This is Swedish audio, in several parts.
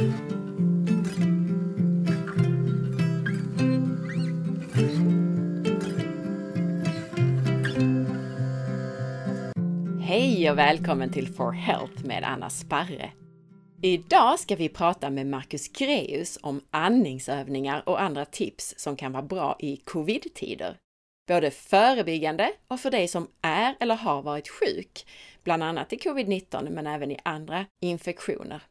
Hej och välkommen till For Health med Anna Sparre. Idag ska vi prata med Marcus Kreus om andningsövningar och andra tips som kan vara bra i covid-tider. Både förebyggande och för dig som är eller har varit sjuk, bland annat i covid-19 men även i andra infektioner.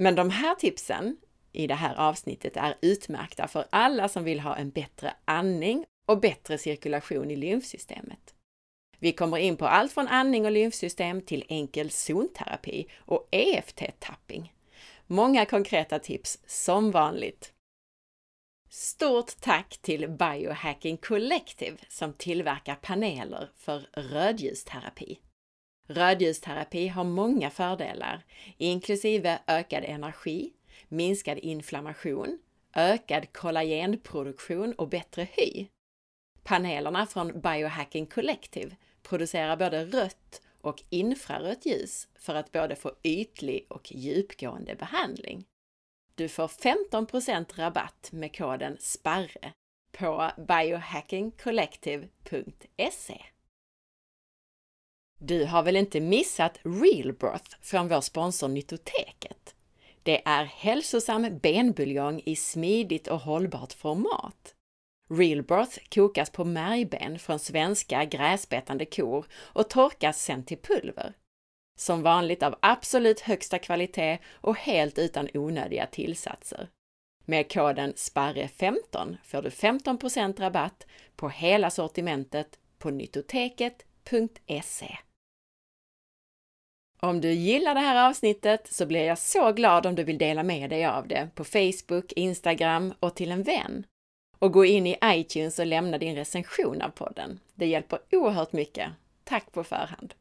Men de här tipsen i det här avsnittet är utmärkta för alla som vill ha en bättre andning och bättre cirkulation i lymfsystemet. Vi kommer in på allt från andning och lymfsystem till enkel zonterapi och EFT-tapping. Många konkreta tips som vanligt. Stort tack till Biohacking Collective som tillverkar paneler för rödljusterapi. Rödljusterapi har många fördelar, inklusive ökad energi, minskad inflammation, ökad kollagenproduktion och bättre hy. Panelerna från Biohacking Collective producerar både rött och infrarött ljus för att både få ytlig och djupgående behandling. Du får 15% rabatt med koden SPARRE på biohackingcollective.se. Du har väl inte missat Real Broth från vår sponsor Nytoteket? Det är hälsosam benbuljong i smidigt och hållbart format. Real Broth kokas på märgben från svenska gräsbetande kor och torkas sen till pulver. Som vanligt av absolut högsta kvalitet och helt utan onödiga tillsatser. Med koden SPARRE15 får du 15% rabatt på hela sortimentet på nytoteket.se. Om du gillar det här avsnittet så blir jag så glad om du vill dela med dig av det på Facebook, Instagram och till en vän. Och gå in i iTunes och lämna din recension av podden. Det hjälper oerhört mycket. Tack på förhand.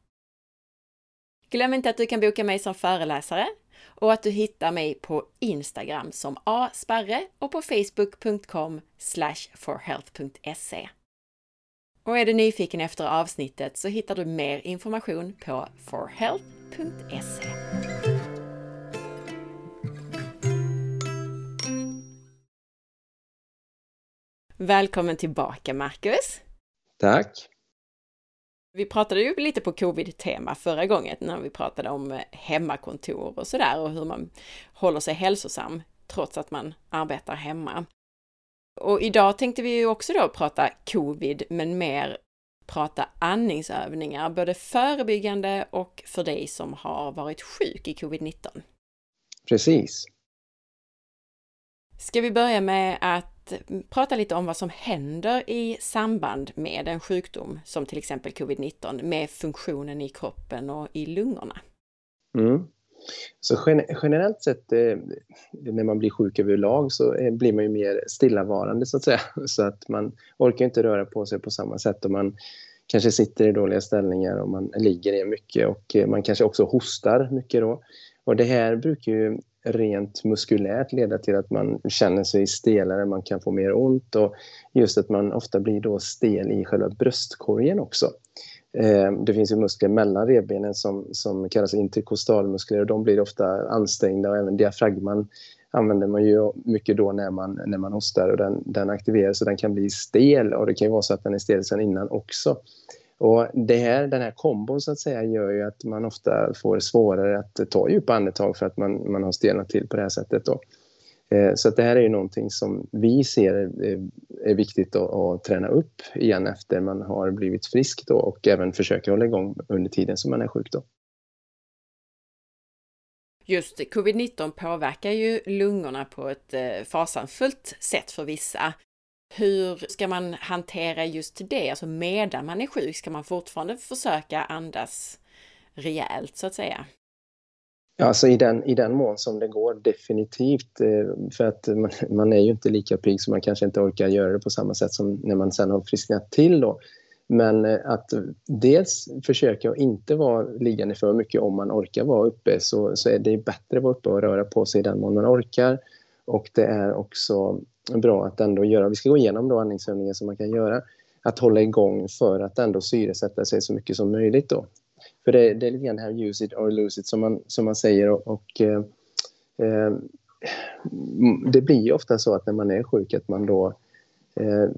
Glöm inte att du kan boka mig som föreläsare och att du hittar mig på Instagram som asparre och på facebook.com/forhealth.se. Och är du nyfiken efter avsnittet så hittar du mer information på forhealth.se. Välkommen tillbaka Marcus! Tack! Vi pratade ju lite på covid-tema förra gången när vi pratade om hemmakontor och sådär och hur man håller sig hälsosam trots att man arbetar hemma. Och idag tänkte vi ju också då prata covid men mer prata andningsövningar, både förebyggande och för dig som har varit sjuk i covid-19. Precis. Ska vi börja med att prata lite om vad som händer i samband med en sjukdom som till exempel covid-19 med funktionen i kroppen och i lungorna? Så generellt sett när man blir sjuk överlag så blir man ju mer stillavarande så att säga. Så att man orkar inte röra på sig på samma sätt och man kanske sitter i dåliga ställningar och man ligger i mycket och man kanske också hostar mycket då. Och det här brukar ju rent muskulärt leda till att man känner sig stelare, man kan få mer ont och just att man ofta blir då stel i själva bröstkorgen också. Det finns ju muskler mellan revbenen som kallas interkostalmuskler och de blir ofta anstängda och även diafragman använder man ju mycket då när man hostar och den aktiveras och den kan bli stel och det kan ju vara så att den är stel sedan innan också. Och den här kombon så att säga gör ju att man ofta får svårare att ta djupa andetag för att man har stelnat till på det här sättet då. Så att det här är ju någonting som vi ser är viktigt att träna upp igen efter man har blivit frisk då och även försöka hålla igång under tiden som man är sjuk då. Just covid-19 påverkar ju lungorna på ett fasansfullt sätt för vissa. Hur ska man hantera just det? Alltså medan man är sjuk ska man fortfarande försöka andas rejält så att säga? Alltså i den mån som det går definitivt. För att man är ju inte lika pigg så man kanske inte orkar göra det på samma sätt som när man sen har frisknat till då. Men att dels försöka att inte vara liggande för mycket om man orkar vara uppe så är det bättre att vara uppe och röra på sig i den mån man orkar. Och det är också bra att ändå göra, vi ska gå igenom då andningsövningar som man kan göra, att hålla igång för att ändå syresätta sig så mycket som möjligt då. För det är lite grann det här use it or lose it som man säger och det blir ju ofta så att när man är sjuk att man då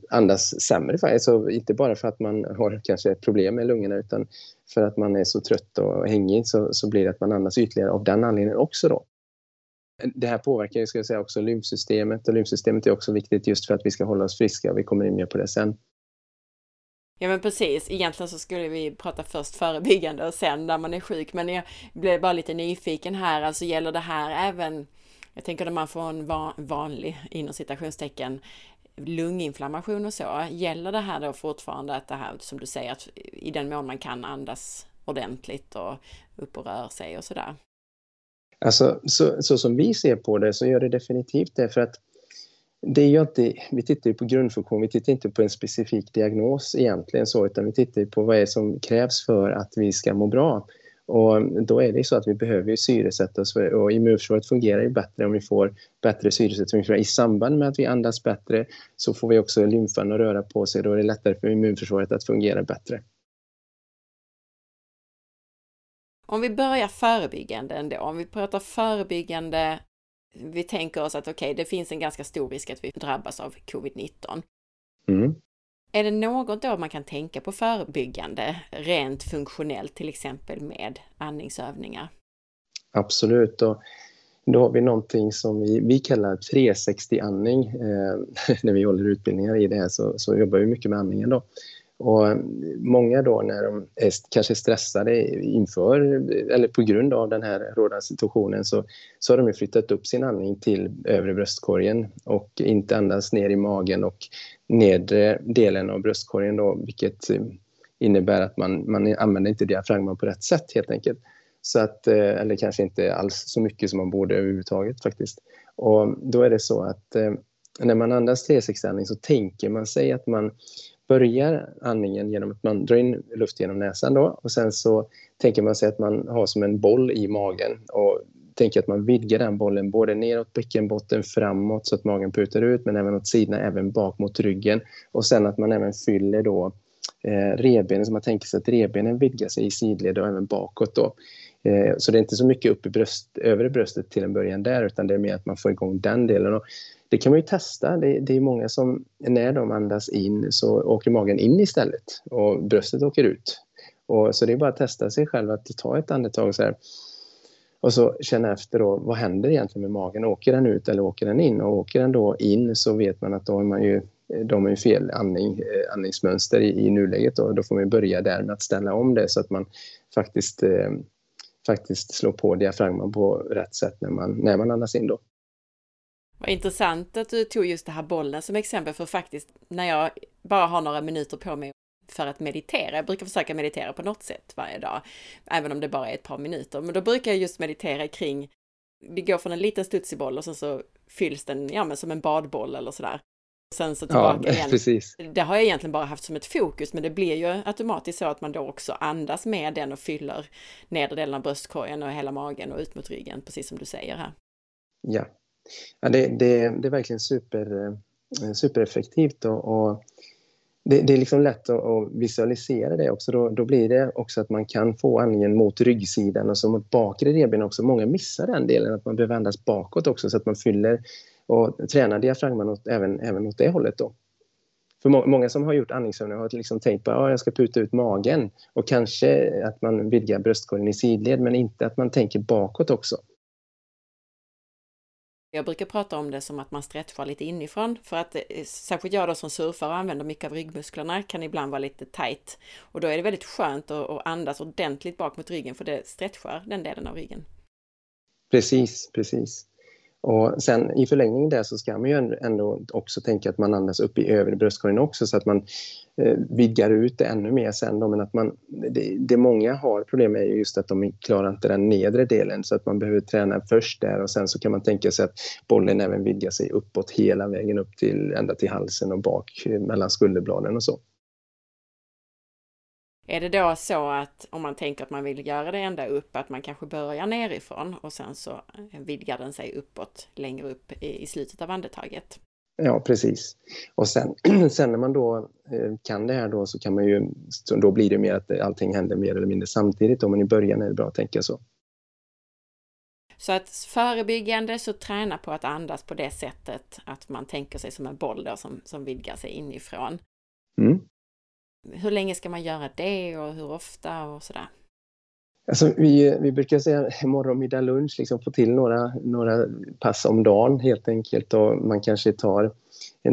andas sämre. Alltså, inte bara för att man har kanske ett problem med lungorna utan för att man är så trött och hängig så blir det att man andas ytligare av den anledningen också då. Det här påverkar ju ska jag säga också lymfsystemet och lymfsystemet är också viktigt just för att vi ska hålla oss friska och vi kommer in mer på det sen. Ja men precis, egentligen så skulle vi prata först förebyggande och sen när man är sjuk, men jag blev bara lite nyfiken här, alltså gäller det här även, jag tänker när man får en vanlig inom citationstecken lunginflammation och så, gäller det här då fortfarande att det här som du säger att i den mån man kan andas ordentligt och upp och rör sig och sådär? Alltså så som vi ser på det så gör det definitivt det för att det är ju alltid, vi tittar ju på grundfunktion, vi tittar inte på en specifik diagnos egentligen så utan vi tittar på vad är som krävs för att vi ska må bra och då är det ju så att vi behöver ju syresätta oss och immunförsvaret fungerar ju bättre om vi får bättre syresättning i samband med att vi andas bättre så får vi också lymfan att röra på sig, då är det lättare för immunförsvaret att fungera bättre. Om vi börjar förebyggande ändå, om vi pratar förebyggande, vi tänker oss att okej, det finns en ganska stor risk att vi drabbas av covid-19. Mm. Är det något då man kan tänka på förebyggande, rent funktionellt till exempel med andningsövningar? Absolut, och då har vi någonting som vi kallar 360-andning. När vi håller utbildningar i det här så jobbar vi mycket med andningen då. Och många då när de är kanske stressade inför eller på grund av den här rådande situationen så har de ju flyttat upp sin andning till övre bröstkorgen och inte andas ner i magen och nedre delen av bröstkorgen då, vilket innebär att man använder inte diafragman på rätt sätt helt enkelt. Så att, eller kanske inte alls så mycket som man borde överhuvudtaget faktiskt. Och då är det så att när man andas 360-andning så tänker man sig att man börjar andningen genom att man drar in luft genom näsan då och sen så tänker man sig att man har som en boll i magen och tänker att man vidgar den bollen både neråt bäckenbotten framåt så att magen putar ut men även åt sidorna, även bak mot ryggen och sen att man även fyller då revbenen så man tänker sig att revbenen vidgar sig i sidled och även bakåt då. Så det är inte så mycket upp i övre bröstet till en början där utan det är mer att man får igång den delen och det kan man ju testa. Det är många som när de andas in så åker magen in istället och bröstet åker ut. Och så det är bara att testa sig själv att ta ett andetag så här. Och så känna efter då vad händer egentligen med magen? Åker den ut eller åker den in? Och åker den då in så vet man att då har man ju fel andningsmönster i nuläget då. Då får man börja där med att ställa om det så att man faktiskt slår på diafragman på rätt sätt när man andas in då. Vad intressant att du tog just det här bollen som exempel för faktiskt när jag bara har några minuter på mig för att meditera. Jag brukar försöka meditera på något sätt varje dag, även om det bara är ett par minuter. Men då brukar jag just meditera kring, det går från en liten studsboll och sen så fylls den men som en badboll eller sådär. Sen så tillbaka igen. Precis. Det har jag egentligen bara haft som ett fokus men det blir ju automatiskt så att man då också andas med den och fyller nedre delen av bröstkorgen och hela magen och ut mot ryggen, precis som du säger här. Ja. Ja, det är verkligen supereffektivt och det är liksom lätt att visualisera det också. Då blir det också att man kan få andningen mot ryggsidan och så mot bakre revben också. Många missar den delen att man behöver andas bakåt också så att man fyller och tränar diafragman även åt det hållet då. För många som har gjort andningsövningar har liksom tänkt på att jag ska puta ut magen och kanske att man vidgar bröstkorgen i sidled men inte att man tänker bakåt också. Jag brukar prata om det som att man stretchar lite inifrån för att särskilt jag då som surfare använder mycket av ryggmusklerna kan ibland vara lite tajt och då är det väldigt skönt att andas ordentligt bak mot ryggen för det stretchar den delen av ryggen. Precis. Och sen i förlängningen där så ska man ju ändå också tänka att man andas upp i övre bröstkorgen också så att man vidgar ut det ännu mer sen då, men att man, det många har problem med är just att de klarar inte den nedre delen så att man behöver träna först där och sen så kan man tänka sig att bollen även vidgar sig uppåt hela vägen upp till ända till halsen och bak mellan skulderbladen och så. Är det då så att om man tänker att man vill göra det ända upp att man kanske börjar nerifrån och sen så vidgar den sig uppåt längre upp i slutet av andetaget? Ja, precis. Och sen när man då kan det här då så kan man ju, då blir det mer att allting händer mer eller mindre samtidigt om man i början är det bra att tänka så. Så att förebyggande, så träna på att andas på det sättet att man tänker sig som en boll då, som vidgar sig inifrån. Mm. Hur länge ska man göra det och hur ofta och sådär? Alltså, vi brukar säga morgon, middag, lunch, liksom få till några pass om dagen helt enkelt. Och man kanske tar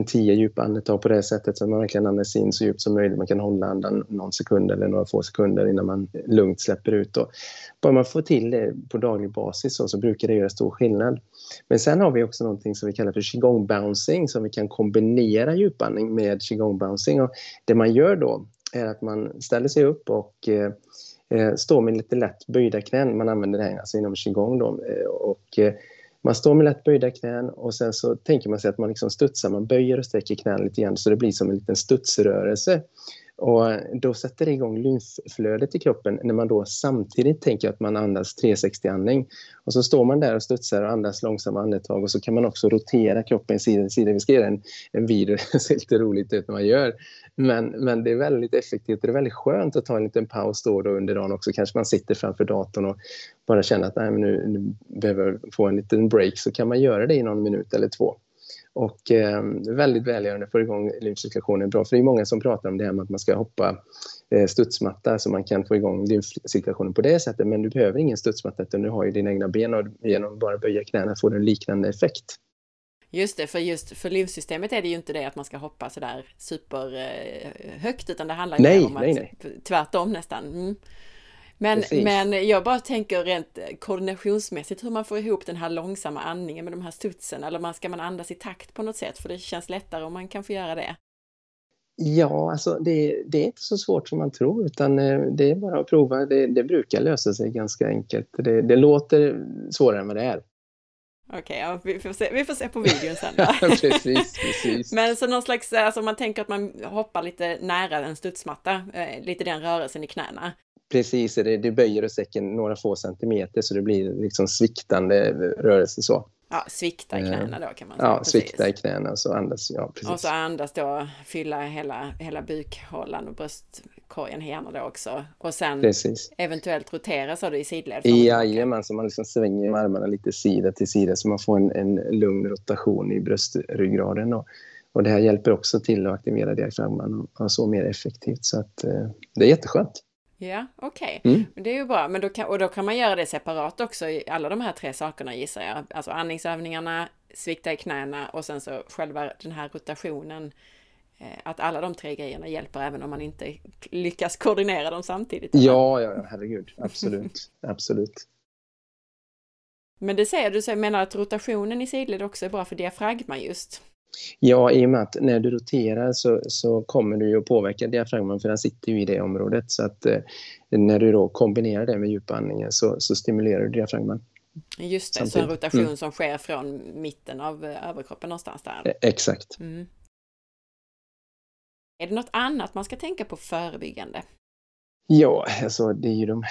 10 djupa andetag på det sättet så att man verkligen andas in så djupt som möjligt. Man kan hålla andan någon sekund eller några få sekunder innan man lugnt släpper ut. Och bara man får till det på daglig basis så brukar det göra stor skillnad. Men sen har vi också någonting som vi kallar för Qigong bouncing, som vi kan kombinera djupandning med Qigong bouncing. Och det man gör då är att man ställer sig upp och står med lite lätt böjda knän. Man använder det här alltså inom Qigong då. Och man står med lätt böjda knän och sen så tänker man sig att man liksom studsar. Man böjer och sträcker knän lite grann så det blir som en liten studsrörelse. Och då sätter det igång lymfflödet i kroppen när man då samtidigt tänker att man andas 360-andning. Och så står man där och studsar och andas långsamma andetag. Och så kan man också rotera kroppen sida vid sida. Vi ska göra en video, det ser lite roligt ut när man gör. Men det är väldigt effektivt. Det är väldigt skönt att ta en liten paus då under dagen också. Kanske man sitter framför datorn och bara känner att nu behöver få en liten break. Så kan man göra det i någon minut eller två. Och väldigt välgörande för igång lymfcirkulationen bra. För det är många som pratar om det här med att man ska hoppa studsmatta så man kan få igång lymfcirkulationen på det sättet. Men du behöver ingen studsmatta utan du har ju dina egna ben och genom bara böja knäna får du en liknande effekt. Just det, för lymfsystemet är det ju inte det att man ska hoppa så där superhögt utan det handlar ju om att tvärtom nästan. Mm. Men jag bara tänker rent koordinationsmässigt hur man får ihop den här långsamma andningen med de här studsen. Eller ska man andas i takt på något sätt? För det känns lättare om man kan få göra det. Ja, alltså det är inte så svårt som man tror. Utan det är bara att prova. Det brukar lösa sig ganska enkelt. Det låter svårare än vad det är. Okej, ja, vi får se på videon sen. precis. Men så någon slags, alltså man tänker att man hoppar lite nära en studsmatta. Lite den rörelsen i knäna. Precis, det böjer och säcken några få centimeter så det blir liksom sviktande rörelse så. Ja, svikta i knäna då kan man säga. Ja, svikta i knäna och så andas. Ja, precis. Och så andas då, fylla hela bukhålan och bröstkorgen gärna då också. Och sen eventuellt rotera så du i sidled. Jajamän, så man liksom svänger med armarna lite sida till sida så man får en lugn rotation i bröstryggraden. Och det här hjälper också till att aktivera diafragman och så mer effektivt. Så att, det är jätteskönt. Ja, okej. Okay. Mm. Det är ju bra. Men då kan man göra det separat också i alla de här 3 sakerna gissar jag. Alltså andningsövningarna, svikta i knäna och sen så själva den här rotationen. Att alla de 3 grejerna hjälper även om man inte lyckas koordinera dem samtidigt. Ja, herregud. Absolut. Absolut. Men det säger du, så jag menar att rotationen i sidled också är bra för diafragma just. Ja, i och med att när du roterar så kommer du ju att påverka diafragman för den sitter ju i det området. Så att när du då kombinerar det med djupandningen så stimulerar du diafragman. Just det, samtidigt. Så en rotation som sker från mitten av överkroppen någonstans där. Exakt. Mm. Är det något annat man ska tänka på förebyggande? Ja, alltså det är ju de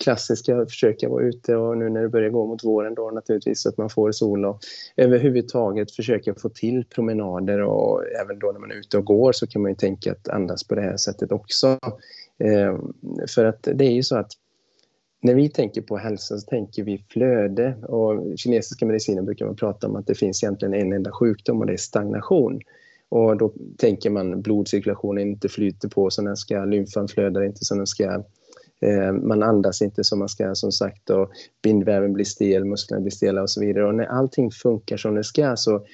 klassiska, försöka vara ute och nu när det börjar gå mot våren då naturligtvis så att man får sol och överhuvudtaget försöka få till promenader och även då när man är ute och går så kan man ju tänka att andas på det här sättet också. För att det är ju så att när vi tänker på hälsa så tänker vi flöde och kinesiska mediciner brukar man prata om att det finns egentligen en enda sjukdom och det är stagnation. Och då tänker man blodcirkulationen inte flyter på som den ska, lymfan flödar inte som den ska, man andas inte som man ska som sagt och bindväven blir stel, musklerna blir stela och så vidare. Och när allting funkar som det ska så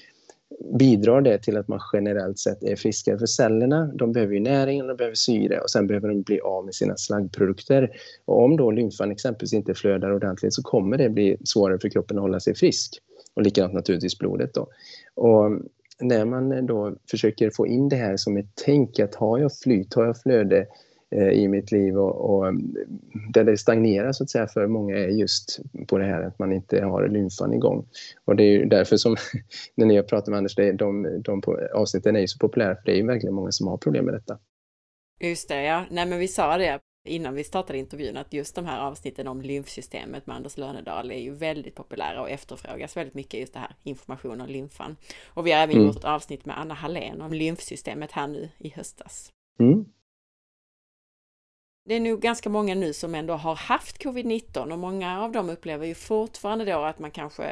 bidrar det till att man generellt sett är friskare. För cellerna, de behöver ju näring och de behöver syre och sen behöver de bli av med sina slaggprodukter. Och om då lymfan exempelvis inte flödar ordentligt så kommer det bli svårare för kroppen att hålla sig frisk. Och likadant naturligtvis blodet då. Och när man då försöker få in det här som ett tänk att har jag flyt, har jag flöde i mitt liv och där det stagnerar så att säga för många är just på det här att man inte har lymfan igång. Och det är ju därför som när jag pratar med Anders, de avsnitten är ju så populära för det är ju verkligen många som har problem med detta. Just det, ja. Nej men vi sa det innan vi startade intervjun att just de här avsnitten om lymfsystemet med Anders Lönedal är ju väldigt populära och efterfrågas väldigt mycket just det här information om lymfan. Och vi har även gjort ett avsnitt med Anna Hallén om lymfsystemet här nu i höstas. Mm. det är nog ganska många nu som ändå har haft covid-19 och många av dem upplever ju fortfarande då att man kanske,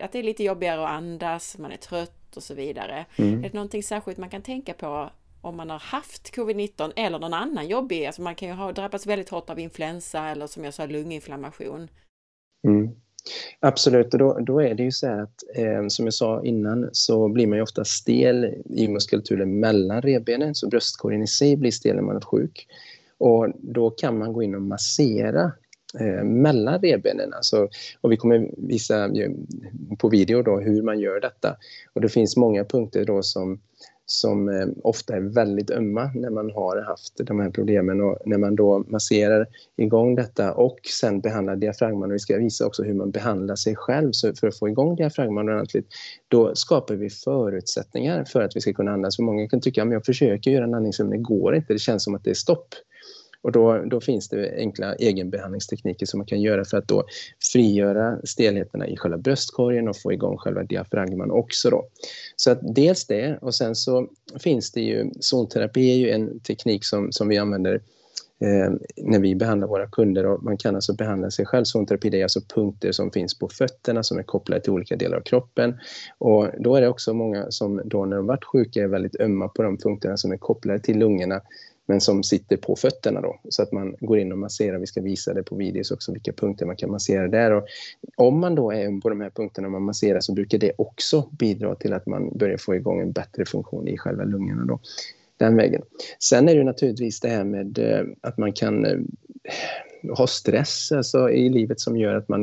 att det är lite jobbigare att andas, man är trött och så vidare. Mm. Är det någonting särskilt man kan tänka på om man har haft covid-19 eller någon annan jobbig, alltså man kan ju ha drabbats väldigt hårt av influensa eller som jag sa lunginflammation? Mm. Absolut, och då är det ju så här att som jag sa innan så blir man ju ofta stel i muskulaturen mellan revbenen, så bröstkorgen i sig blir stel när man är sjuk. Och då kan man gå in och massera mellan revbenen. Alltså, och vi kommer visa på video då hur man gör detta. Och det finns många punkter då som ofta är väldigt ömma när man har haft de här problemen. Och när man då masserar igång detta och sen behandlar diafragman, och vi ska visa också hur man behandlar sig själv för att få igång diafragman ordentligt, då skapar vi förutsättningar för att vi ska kunna andas. För många kan tycka att jag försöker göra en andningsövning, men det går inte, det känns som att det är stopp. Och då finns det enkla egenbehandlingstekniker som man kan göra för att då frigöra stelheterna i själva bröstkorgen och få igång själva diafragman också då. Så att dels det, och sen så finns det ju, zonterapi är ju en teknik som vi använder när vi behandlar våra kunder, och man kan alltså behandla sig själv. Zonterapi, det är alltså punkter som finns på fötterna som är kopplade till olika delar av kroppen, och då är det också många som då när de varit sjuka är väldigt ömma på de punkterna som är kopplade till lungorna, men som sitter på fötterna då. Så att man går in och masserar. Vi ska visa det på videos också vilka punkter man kan massera där. Och om man då är på de här punkterna man masserar så brukar det också bidra till att man börjar få igång en bättre funktion i själva lungorna då. Den vägen. Sen är det naturligtvis det här med att man kan ha stress alltså i livet som gör att man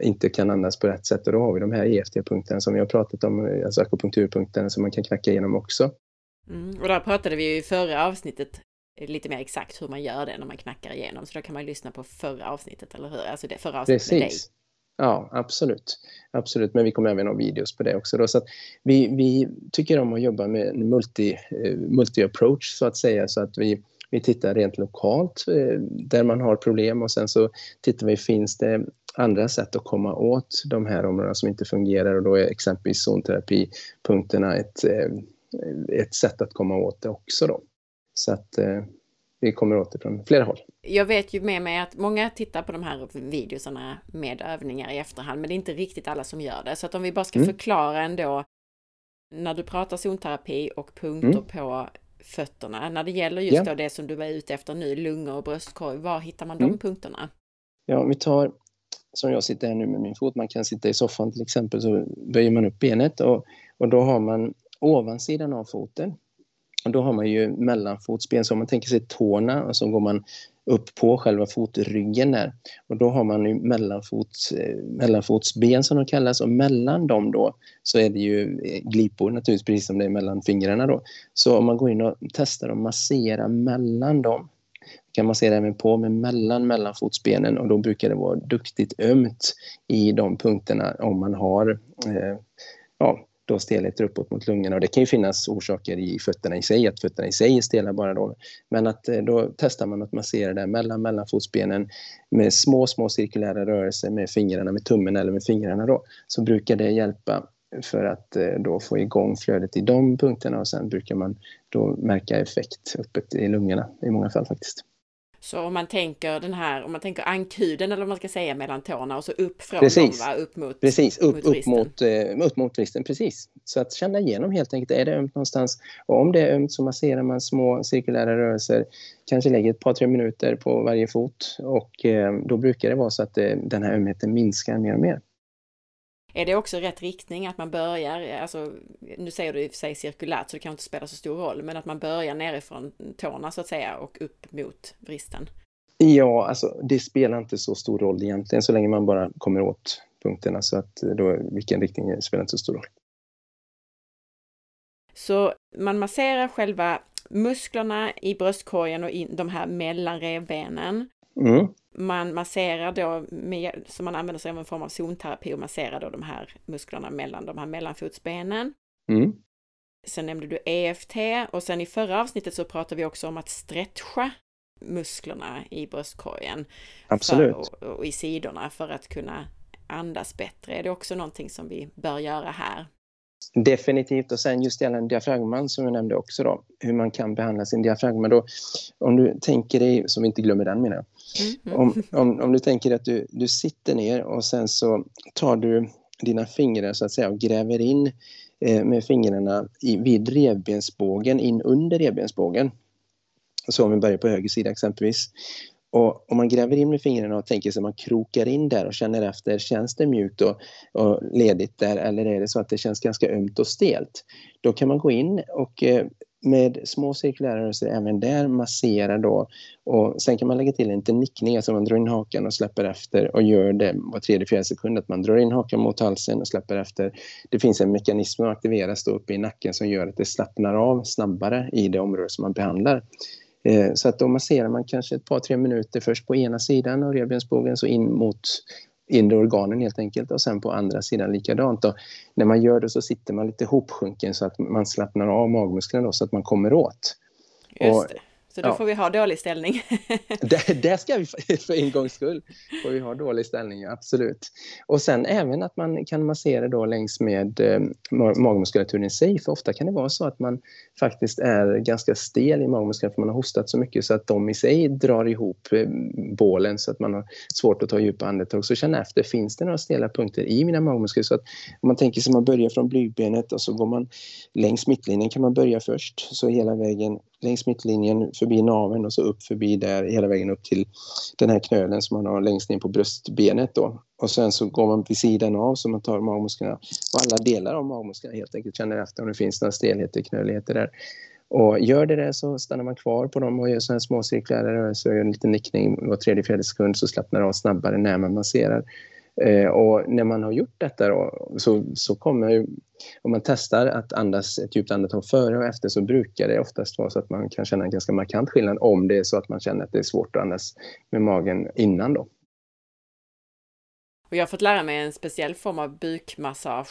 inte kan andas på rätt sätt. Och då har vi de här EFT-punkterna som vi har pratat om, alltså akupunkturpunkterna som man kan knacka igenom också. Mm, och där pratade vi ju i förra avsnittet lite mer exakt hur man gör det när man knackar igenom. Så då kan man lyssna på förra avsnittet, eller hur? Alltså det förra avsnittet med dig. Ja, absolut. Absolut, men vi kommer även ha videos på det också då. Så att vi tycker om att jobba med en multi-approach så att säga. Så att vi tittar rent lokalt där man har problem, och sen så tittar vi, finns det andra sätt att komma åt de här områdena som inte fungerar? Och då är exempelvis zonterapipunkterna ett sätt att komma åt det också då. Så att vi kommer åt det från flera håll. Jag vet ju med mig att många tittar på de här videorna med övningar i efterhand, men det är inte riktigt alla som gör det. Så att om vi bara ska förklara ändå, när du pratar zonterapi och punkter på fötterna, när det gäller just då det som du var ute efter nu, lungor och bröstkorg, var hittar man de punkterna? Ja, om vi tar som jag sitter här nu med min fot, man kan sitta i soffan till exempel, så böjer man upp benet och då har man ovansidan av foten, och då har man ju mellanfotsben, så om man tänker sig tårna och så går man upp på själva fotryggen där, och då har man ju mellanfotsben som de kallas, och mellan dem då så är det ju glipor naturligtvis, precis som det är mellan fingrarna då. Så om man går in och testar att massera mellan dem, kan massera även på med mellanfotsbenen, och då brukar det vara duktigt ömt i de punkterna om man har då stelheter uppåt mot lungorna, och det kan ju finnas orsaker i fötterna i sig, att fötterna i sig är stela bara då, men att då testar man att massera där mellanfotsbenen med små cirkulära rörelser med fingrarna, med tummen eller med fingrarna då, så brukar det hjälpa för att då få igång flödet i de punkterna, och sen brukar man då märka effekt uppåt i lungorna i många fall faktiskt. Så om man tänker ankuden, eller vad man ska säga, mellan tårna och så upp från dem, upp mot vristen, precis. Så att känna igenom helt enkelt, är det ömt någonstans? Och om det är ömt så masserar man små cirkulära rörelser, kanske lägger ett par, 3 minuter på varje fot, och då brukar det vara så att den här ömheten minskar mer och mer. Är det också rätt riktning att man börjar, alltså, nu säger du i och för sig cirkulärt så det kan inte spela så stor roll, men att man börjar nerifrån tårna så att säga och upp mot vristen? Ja, alltså det spelar inte så stor roll egentligen så länge man bara kommer åt punkterna, så att då, vilken riktning spelar inte så stor roll. Så man masserar själva musklerna i bröstkorgen och in, de här mellan revbenen. Mm. Man masserar då, så man använder sig av en form av zonterapi och masserar då de här musklerna mellan de här mellanfotsbenen. Mm. Sen nämnde du EFT, och sen i förra avsnittet så pratade vi också om att stretcha musklerna i bröstkorgen. Absolut. Och i sidorna för att kunna andas bättre. Är det också någonting som vi bör göra här? Definitivt, och sen just gällande diafragman som jag nämnde också då, hur man kan behandla sin diafragma då, om du tänker dig, som inte glömmer den menar jag, om du tänker att du sitter ner och sen så tar du dina fingrar så att säga och gräver in med fingrarna vid revbensbågen, in under revbensbågen, så om vi börjar på höger sida exempelvis, och om man gräver in med fingrarna och tänker sig att man krokar in där och känner efter, känns det mjukt och ledigt där, eller är det så att det känns ganska ömt och stelt, då kan man gå in och med små cirkulära rörelser även där massera då, och sen kan man lägga till en liten nickning, alltså man drar in hakan och släpper efter och gör det var 3-4 sekund, att man drar in hakan mot halsen och släpper efter. Det finns en mekanism som aktiveras då uppe i nacken som gör att det slappnar av snabbare i det område som man behandlar. Så att då masserar man kanske 2-3 minuter först på ena sidan av revbensbågen, så in mot inre organen helt enkelt, och sen på andra sidan likadant. Och när man gör det så sitter man lite hopsjunken så att man slappnar av magmusklerna då, så att man kommer åt. Just det. Så då får vi ha dålig ställning. Det ska vi för en gångs skull. Får vi ha dålig ställning, ja, absolut. Och sen även att man kan massera då längs med magmuskulaturen i sig. För ofta kan det vara så att man faktiskt är ganska stel i magmuskulaturen för man har hostat så mycket så att de i sig drar ihop bålen så att man har svårt att ta djupa andetag. Så känna efter, finns det några stela punkter i mina magmuskler? Så att om man tänker sig att man börjar från blygbenet och så går man längs mittlinjen, kan man börja först. Så hela vägen längs mittlinjen förbi naveln och så upp förbi där hela vägen upp till den här knölen som man har längst ner på bröstbenet då. Och sen så går man vid sidan av så man tar magmusklerna och alla delar av magmusklerna helt enkelt, känner efter om det finns några stelheter, knöligheter där. Och gör det där så stannar man kvar på dem och gör så här små cirkulära rörelser och gör en liten nickning var 3-4 sekund, så slappnar av snabbare när man masserar. Och när man har gjort detta då, så kommer ju, om man testar att andas ett djupt andetag före och efter, så brukar det oftast vara så att man kan känna en ganska markant skillnad om det är så att man känner att det är svårt att andas med magen innan då. Och jag har fått lära mig en speciell form av bukmassage,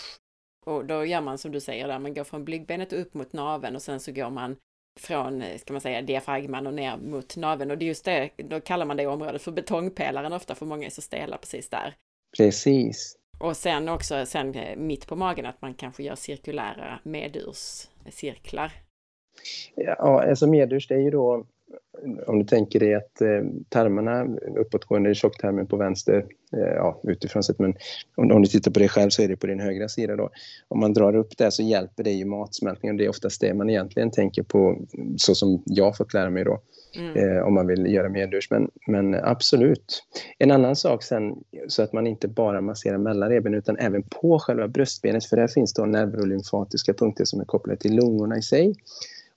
och då gör man som du säger där, man går från blygbenet upp mot naveln och sen så går man från, ska man säga, diafragman och ner mot naveln, och det är just det, då kallar man det området för betongpelaren ofta, för många är så stela precis där. Precis. Och sen också mitt på magen, att man kanske gör cirkulära medurscirklar. Ja, alltså medurs, det är ju då, om du tänker dig att tarmarna, uppåtgående tjocktarmen på vänster, utifrån sett, men om du tittar på dig själv så är det på din högra sida då. Om man drar upp det så hjälper det ju matsmältningen, och det är oftast det man egentligen tänker på, så som jag fått lära mig då. Om man vill göra medurs, men absolut. En annan sak sen, så att man inte bara masserar mellan reben utan även på själva bröstbenet, för där finns då nerver och lymfatiska punkter som är kopplade till lungorna i sig,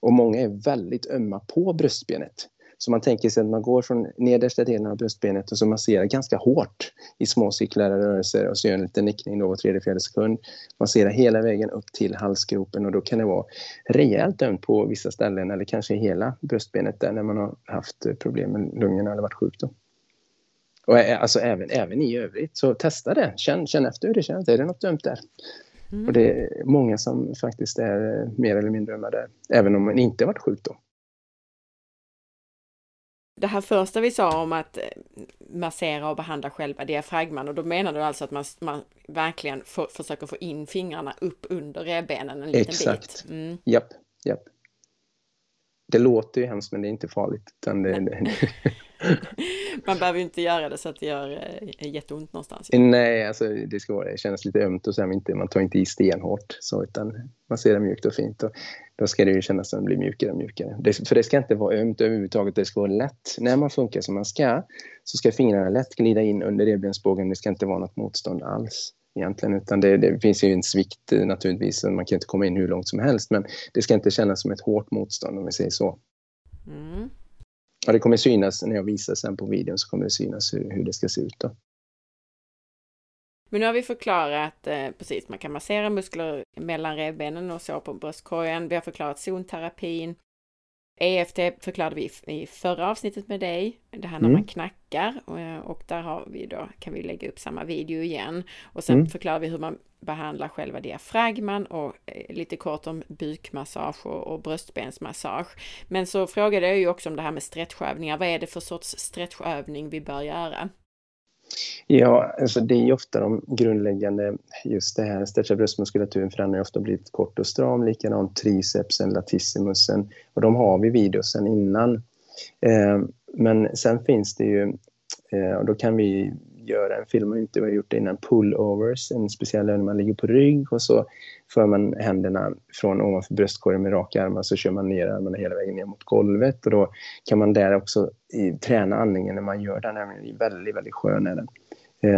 och många är väldigt ömma på bröstbenet. Så man tänker sig att man går från nedersta delen av bröstbenet och så masserar ganska hårt i små cirkulära rörelser och så gör en liten nickning då var 3-4 sekund. Masserar hela vägen upp till halsgropen, och då kan det vara rejält ömt på vissa ställen, eller kanske hela bröstbenet där, när man har haft problem med lungorna eller varit sjuk då. Och alltså även i övrigt, så testa det. Känn efter hur det känns. Är det något ömt där? Mm. Och det är många som faktiskt är mer eller mindre ömma där, även om man inte har varit sjuk då. Det här första vi sa om att massera och behandla själva diafragman, och då menar du alltså att man verkligen försöker få in fingrarna upp under revbenen en liten bit. Exakt. Japp. Det låter ju hemskt, men det är inte farligt. Utan det. Man behöver ju inte göra det så att det gör jätteont någonstans. Nej, alltså det känns lite ömt, och sen man tar inte i stenhårt, så, utan man ser det mjukt och fint. Och då ska det ju kännas som blir mjukare och mjukare. För det ska inte vara ömt överhuvudtaget, det ska vara lätt. När man funkar som man ska, så ska fingrarna lätt glida in under revbensbågen. Det ska inte vara något motstånd alls egentligen, utan det finns ju en svikt naturligtvis, man kan inte komma in hur långt som helst, men det ska inte kännas som ett hårt motstånd, om vi säger så. Mm. Ja, det kommer synas när jag visar sen på videon, så kommer det synas hur det ska se ut då. Men nu har vi förklarat, precis, man kan massera muskler mellan revbenen och så på bröstkorgen. Vi har förklarat zonterapin. EFT förklarade vi i förra avsnittet med dig, det här när man knackar, och där har vi då, kan vi lägga upp samma video igen, och sen förklarar vi hur man behandlar själva diafragman och lite kort om bukmassage och bröstbensmassage. Men så frågade jag ju också om det här med stretchövningar, vad är det för sorts stretchövning vi bör göra? Ja, alltså det är ju ofta de grundläggande, just det här stretcha bröstmuskulaturen förändrar ju ofta blivit kort och stram, likadant tricepsen, latissimusen, och de har vi videosen innan. Men sen finns det ju, och då kan vi göra en film, och inte vi har gjort det innan, pullovers, en speciell övning man ligger på rygg och så för man händerna från ovanför bröstkorgen med raka armar, så kör man ner armarna hela vägen ner mot golvet, och då kan man där också träna andningen när man gör den här, det är väldigt, väldigt skön är den.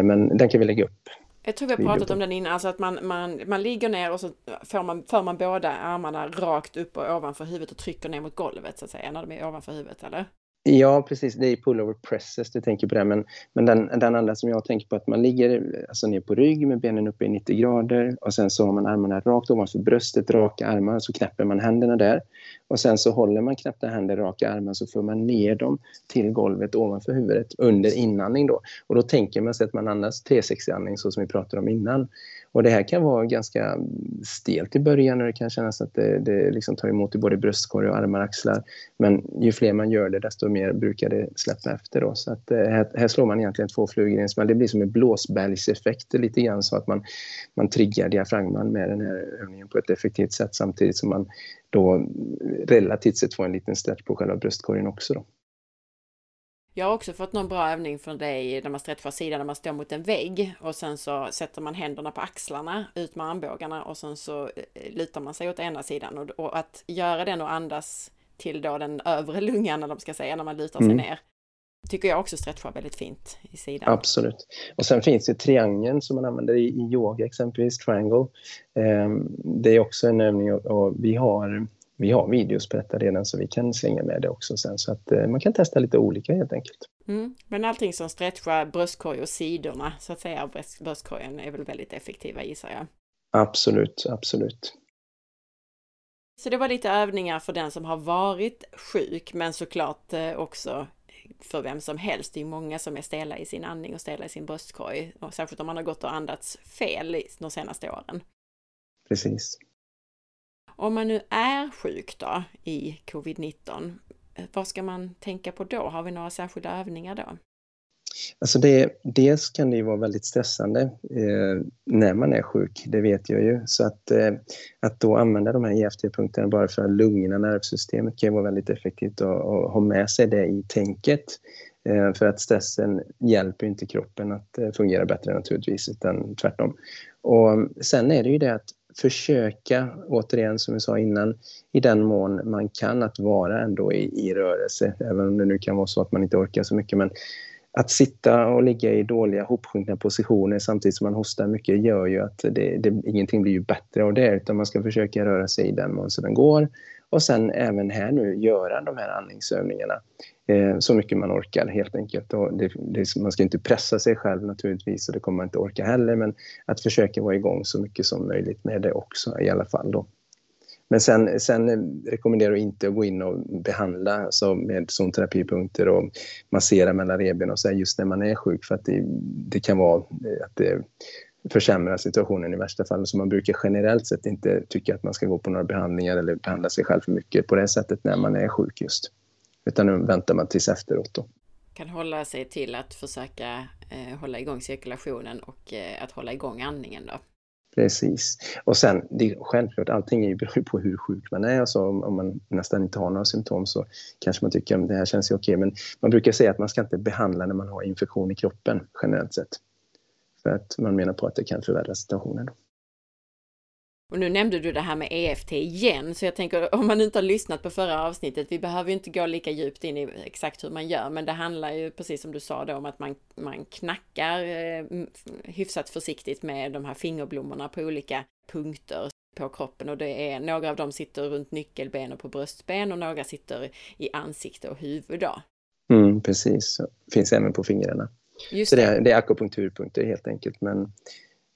Men den kan vi lägga upp. Jag tror vi har pratat om den innan, alltså att man ligger ner och så för man båda armarna rakt upp och ovanför huvudet och trycker ner mot golvet så att säga, när de är ovanför huvudet, eller? Ja, precis. Det är pullover presses du tänker på det. Men den andra som jag tänker på, att man ligger alltså ner på rygg med benen uppe i 90 grader. Och sen så har man armarna rakt ovanför bröstet, raka armar. Så knäpper man händerna där. Och sen så håller man knäppta händer, raka armar. Så för man ner dem till golvet ovanför huvudet under inandning då. Och då tänker man sig att man andas 360-andning så som vi pratade om innan. Och det här kan vara ganska stelt i början, och det kan kännas att det liksom tar emot i både bröstkorg och armar och axlar. Men ju fler man gör det, desto mer brukar det släppa efter då. Så att här slår man egentligen två flugor i en smäll. Det blir som en blåsbergseffekt lite grann, så att man triggar diafragman med den här övningen på ett effektivt sätt, samtidigt som man då relativt sett får en liten stretch på själva bröstkorgen också då. Jag har också fått någon bra övning från dig när man stretchar sidan, när man står mot en vägg och sen så sätter man händerna på axlarna ut med armbågarna och sen så lutar man sig åt ena sidan, och att göra den och andas till då den övre lungan, eller de ska säga, när man lutar sig ner. Tycker jag också stretchar väldigt fint i sidan. Absolut. Och sen finns det triangeln som man använder i yoga exempelvis, triangle. Det är också en övning, och vi har videos på detta redan, så vi kan slänga med det också sen, så att man kan testa lite olika helt enkelt. Men allting som stretchar bröstkorg och sidorna så att säga, bröstkorgen är väl väldigt effektiva, gissar jag. Absolut, absolut. Så det var lite övningar för den som har varit sjuk, men såklart också för vem som helst. Det är många som är stela i sin andning och stela i sin bröstkorg, och särskilt om man har gått och andats fel de senaste åren. Precis. Om man nu är sjuk då i covid-19, vad ska man tänka på då? Har vi några särskilda övningar då? Alltså dels kan det ju vara väldigt stressande när man är sjuk, det vet jag ju. Så att då använda de här EFT-punkterna bara för att lugna nervsystemet kan ju vara väldigt effektivt och ha med sig det i tänket. För att stressen hjälper inte kroppen att fungera bättre naturligtvis, utan tvärtom. Och sen är det ju det att försöka, återigen som vi sa innan, i den mån man kan, att vara ändå i rörelse, även om det nu kan vara så att man inte orkar så mycket, men att sitta och ligga i dåliga hopsjunkna positioner samtidigt som man hostar mycket gör ju att ingenting blir ju bättre av det, utan man ska försöka röra sig i den mån som den går, och sen även här nu göra de här andningsövningarna så mycket man orkar helt enkelt. Och man ska inte pressa sig själv naturligtvis, och det kommer man inte orka heller, men att försöka vara igång så mycket som möjligt med det också i alla fall då. Men sen rekommenderar jag inte att gå in och behandla så med zonterapipunkter och massera mellan reben och så här, just när man är sjuk, för att det kan vara att det försämrar situationen i värsta fall. Så man brukar generellt sett inte tycka att man ska gå på några behandlingar eller behandla sig själv för mycket på det sättet när man är sjuk just. Utan nu väntar man tills efteråt då. Kan hålla sig till att försöka hålla igång cirkulationen och att hålla igång andningen då. Precis. Och sen, det är självklart, allting är ju beror på hur sjuk man är. Alltså, om man nästan inte har några symptom så kanske man tycker att det här känns ju okej. Men man brukar säga att man ska inte behandla när man har infektion i kroppen generellt sett. För att man menar på att det kan förvärra situationen då. Och nu nämnde du det här med EFT igen, så jag tänker, om man inte har lyssnat på förra avsnittet, vi behöver ju inte gå lika djupt in i exakt hur man gör, men det handlar ju precis som du sa då om att man knackar hyfsat försiktigt med de här fingerblommorna på olika punkter på kroppen, och det är några av dem sitter runt nyckelben och på bröstben, och några sitter i ansikte och huvud då. Precis, finns även på fingrarna. Just så det är akupunkturpunkter helt enkelt, men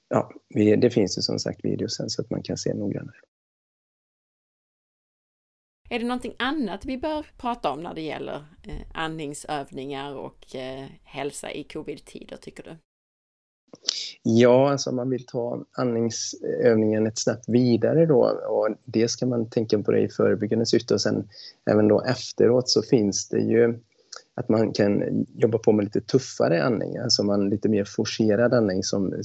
ja, det finns ju som sagt video sen så att man kan se noggrannare. Är det någonting annat vi bör prata om när det gäller andningsövningar och hälsa i covid-tider, tycker du? Ja, alltså man vill ta andningsövningen ett snabbt vidare då, och det ska man tänka på det i förebyggande syfte, och sen även då efteråt så finns det ju att man kan jobba på med lite tuffare andning, alltså man lite mer forcerad andning som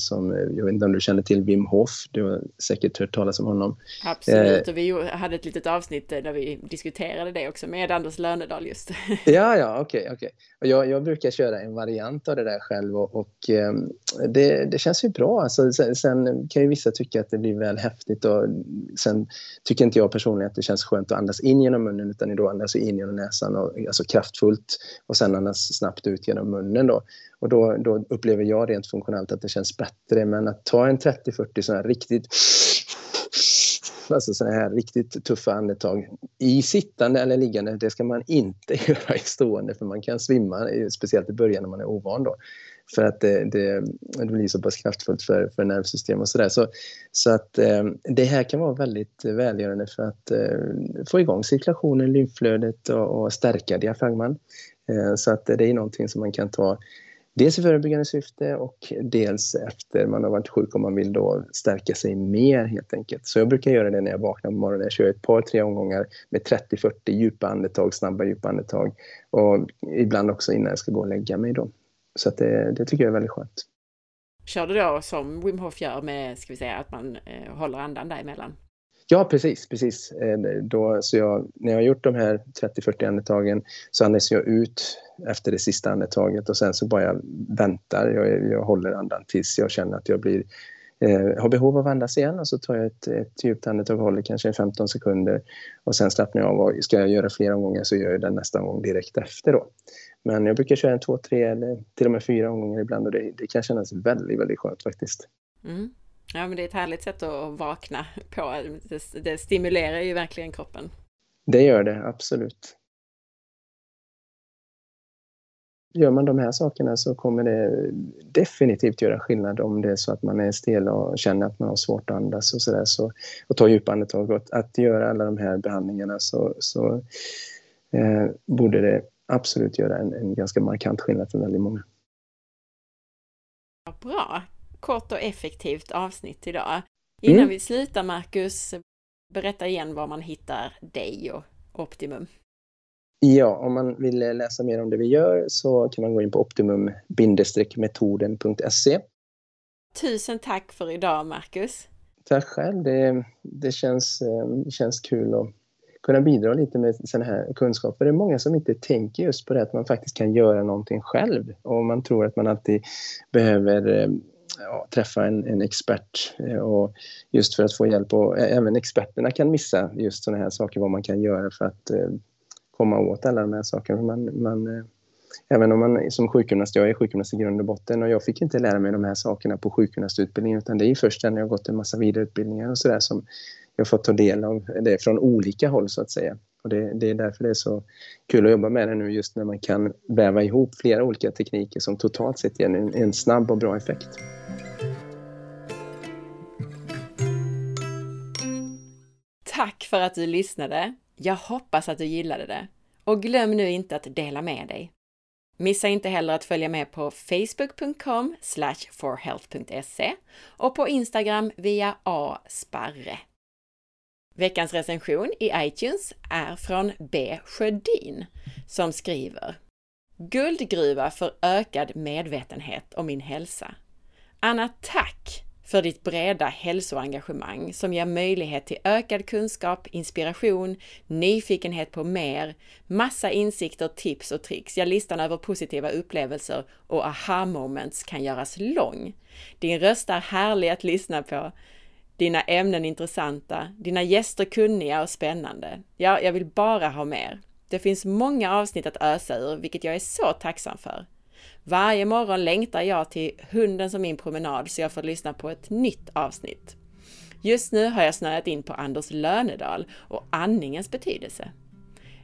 jag vet inte om du känner till Wim Hof, du har säkert hört talas om honom. Absolut, och vi hade ett litet avsnitt där vi diskuterade det också med Anders Lönedal just. Ja, okej. Jag brukar köra en variant av det där själv och det känns ju bra. Alltså, sen kan ju vissa tycka att det blir väl häftigt och sen tycker inte jag personligen att det känns skönt att andas in genom munnen, utan då andas in genom näsan och, alltså kraftfullt, och sen andas snabbt ut genom munnen då. Och då upplever jag rent funktionellt att det känns bättre, men att ta en 30-40 sån här riktigt, alltså sådana här riktigt tuffa andetag i sittande eller liggande, det ska man inte göra i stående, för man kan svimma, speciellt i början när man är ovan då, för att det blir så pass kraftfullt för nervsystem och sådär. Så att det här kan vara väldigt välgörande för att få igång cirkulationen, lymflödet och stärka diafragman. Så att det är någonting som man kan ta dels i förebyggande syfte och dels efter man har varit sjuk, om man vill då stärka sig mer helt enkelt. Så jag brukar göra det när jag vaknar på morgonen. Jag kör ett par, 3 omgångar med 30-40 djupa andetag, snabba djupa andetag. Och ibland också innan jag ska gå och lägga mig då. Så att det tycker jag är väldigt skönt. Kör du då som Wim Hof gör med, ska vi säga, att man håller andan däremellan? Ja, precis. När jag har gjort de här 30-40 andetagen så andas jag ut efter det sista andetaget och sen så bara väntar. Jag håller andan tills jag känner att jag blir, har behov av att andas igen, och så tar jag ett djupt andetag och håller kanske 15 sekunder och sen slappnar jag av, och ska jag göra flera omgångar så gör jag det nästa gång direkt efter då. Men jag brukar köra 2, 3 eller till och med 4 omgångar ibland, och det kan kännas väldigt, väldigt skönt faktiskt. Mm. Ja, men det är ett härligt sätt att vakna på. Det stimulerar ju verkligen kroppen. Det gör det, absolut. Gör man de här sakerna så kommer det definitivt göra skillnad, om det är så att man är stel och känner att man har svårt att andas och sådär. Så, och ta djupa andetag. Att göra alla de här behandlingarna så borde det absolut göra en ganska markant skillnad för väldigt många. Ja, bra. Kort och effektivt avsnitt idag. Innan vi slutar, Marcus, berätta igen var man hittar dig och Optimum. Ja, om man vill läsa mer om det vi gör så kan man gå in på optimum-metoden.se. Tusen tack för idag, Marcus. Tack själv. Det känns kul att kunna bidra lite med sådana här kunskaper. Det är många som inte tänker just på det, att man faktiskt kan göra någonting själv. Och man tror att man alltid behöver träffa en expert, och just för att få hjälp, och även experterna kan missa just sådana här saker, vad man kan göra för att komma åt alla de här sakerna. Även om man som sjukgymnast, jag är sjukgymnast i grund och botten, och jag fick inte lära mig de här sakerna på sjukgymnastutbildningen, utan det är först när jag gått en massa vidareutbildningar och sådär som jag fått ta del av det från olika håll så att säga. Och det är därför det är så kul att jobba med det nu, just när man kan väva ihop flera olika tekniker som totalt sett ger en snabb och bra effekt. Tack för att du lyssnade. Jag hoppas att du gillade det. Och glöm nu inte att dela med dig. Missa inte heller att följa med på facebook.com/forhealth.se och på Instagram via A. Sparre. Veckans recension i iTunes är från B. Sjödin som skriver: Guldgruva för ökad medvetenhet om min hälsa. Anna, tack för ditt breda hälsoengagemang som ger möjlighet till ökad kunskap, inspiration, nyfikenhet på mer, massa insikter, tips och tricks. Ja, listan över positiva upplevelser och aha-moments kan göras lång. Din röst är härlig att lyssna på. Dina ämnen intressanta, dina gäster kunniga och spännande. Ja, jag vill bara ha mer. Det finns många avsnitt att ösa ur, vilket jag är så tacksam för. Varje morgon längtar jag till hunden som min promenad, så jag får lyssna på ett nytt avsnitt. Just nu har jag snöat in på Anders Lönedal och andningens betydelse.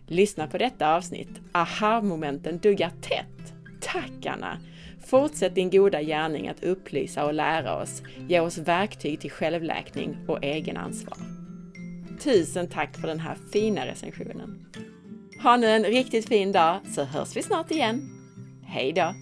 Lyssna på detta avsnitt. Aha-momenten duggar tätt. Tack, Anna! Fortsätt din goda gärning att upplysa och lära oss. Ge oss verktyg till självläkning och egenansvar. Tusen tack för den här fina recensionen. Ha nu en riktigt fin dag, så hörs vi snart igen. Hej då!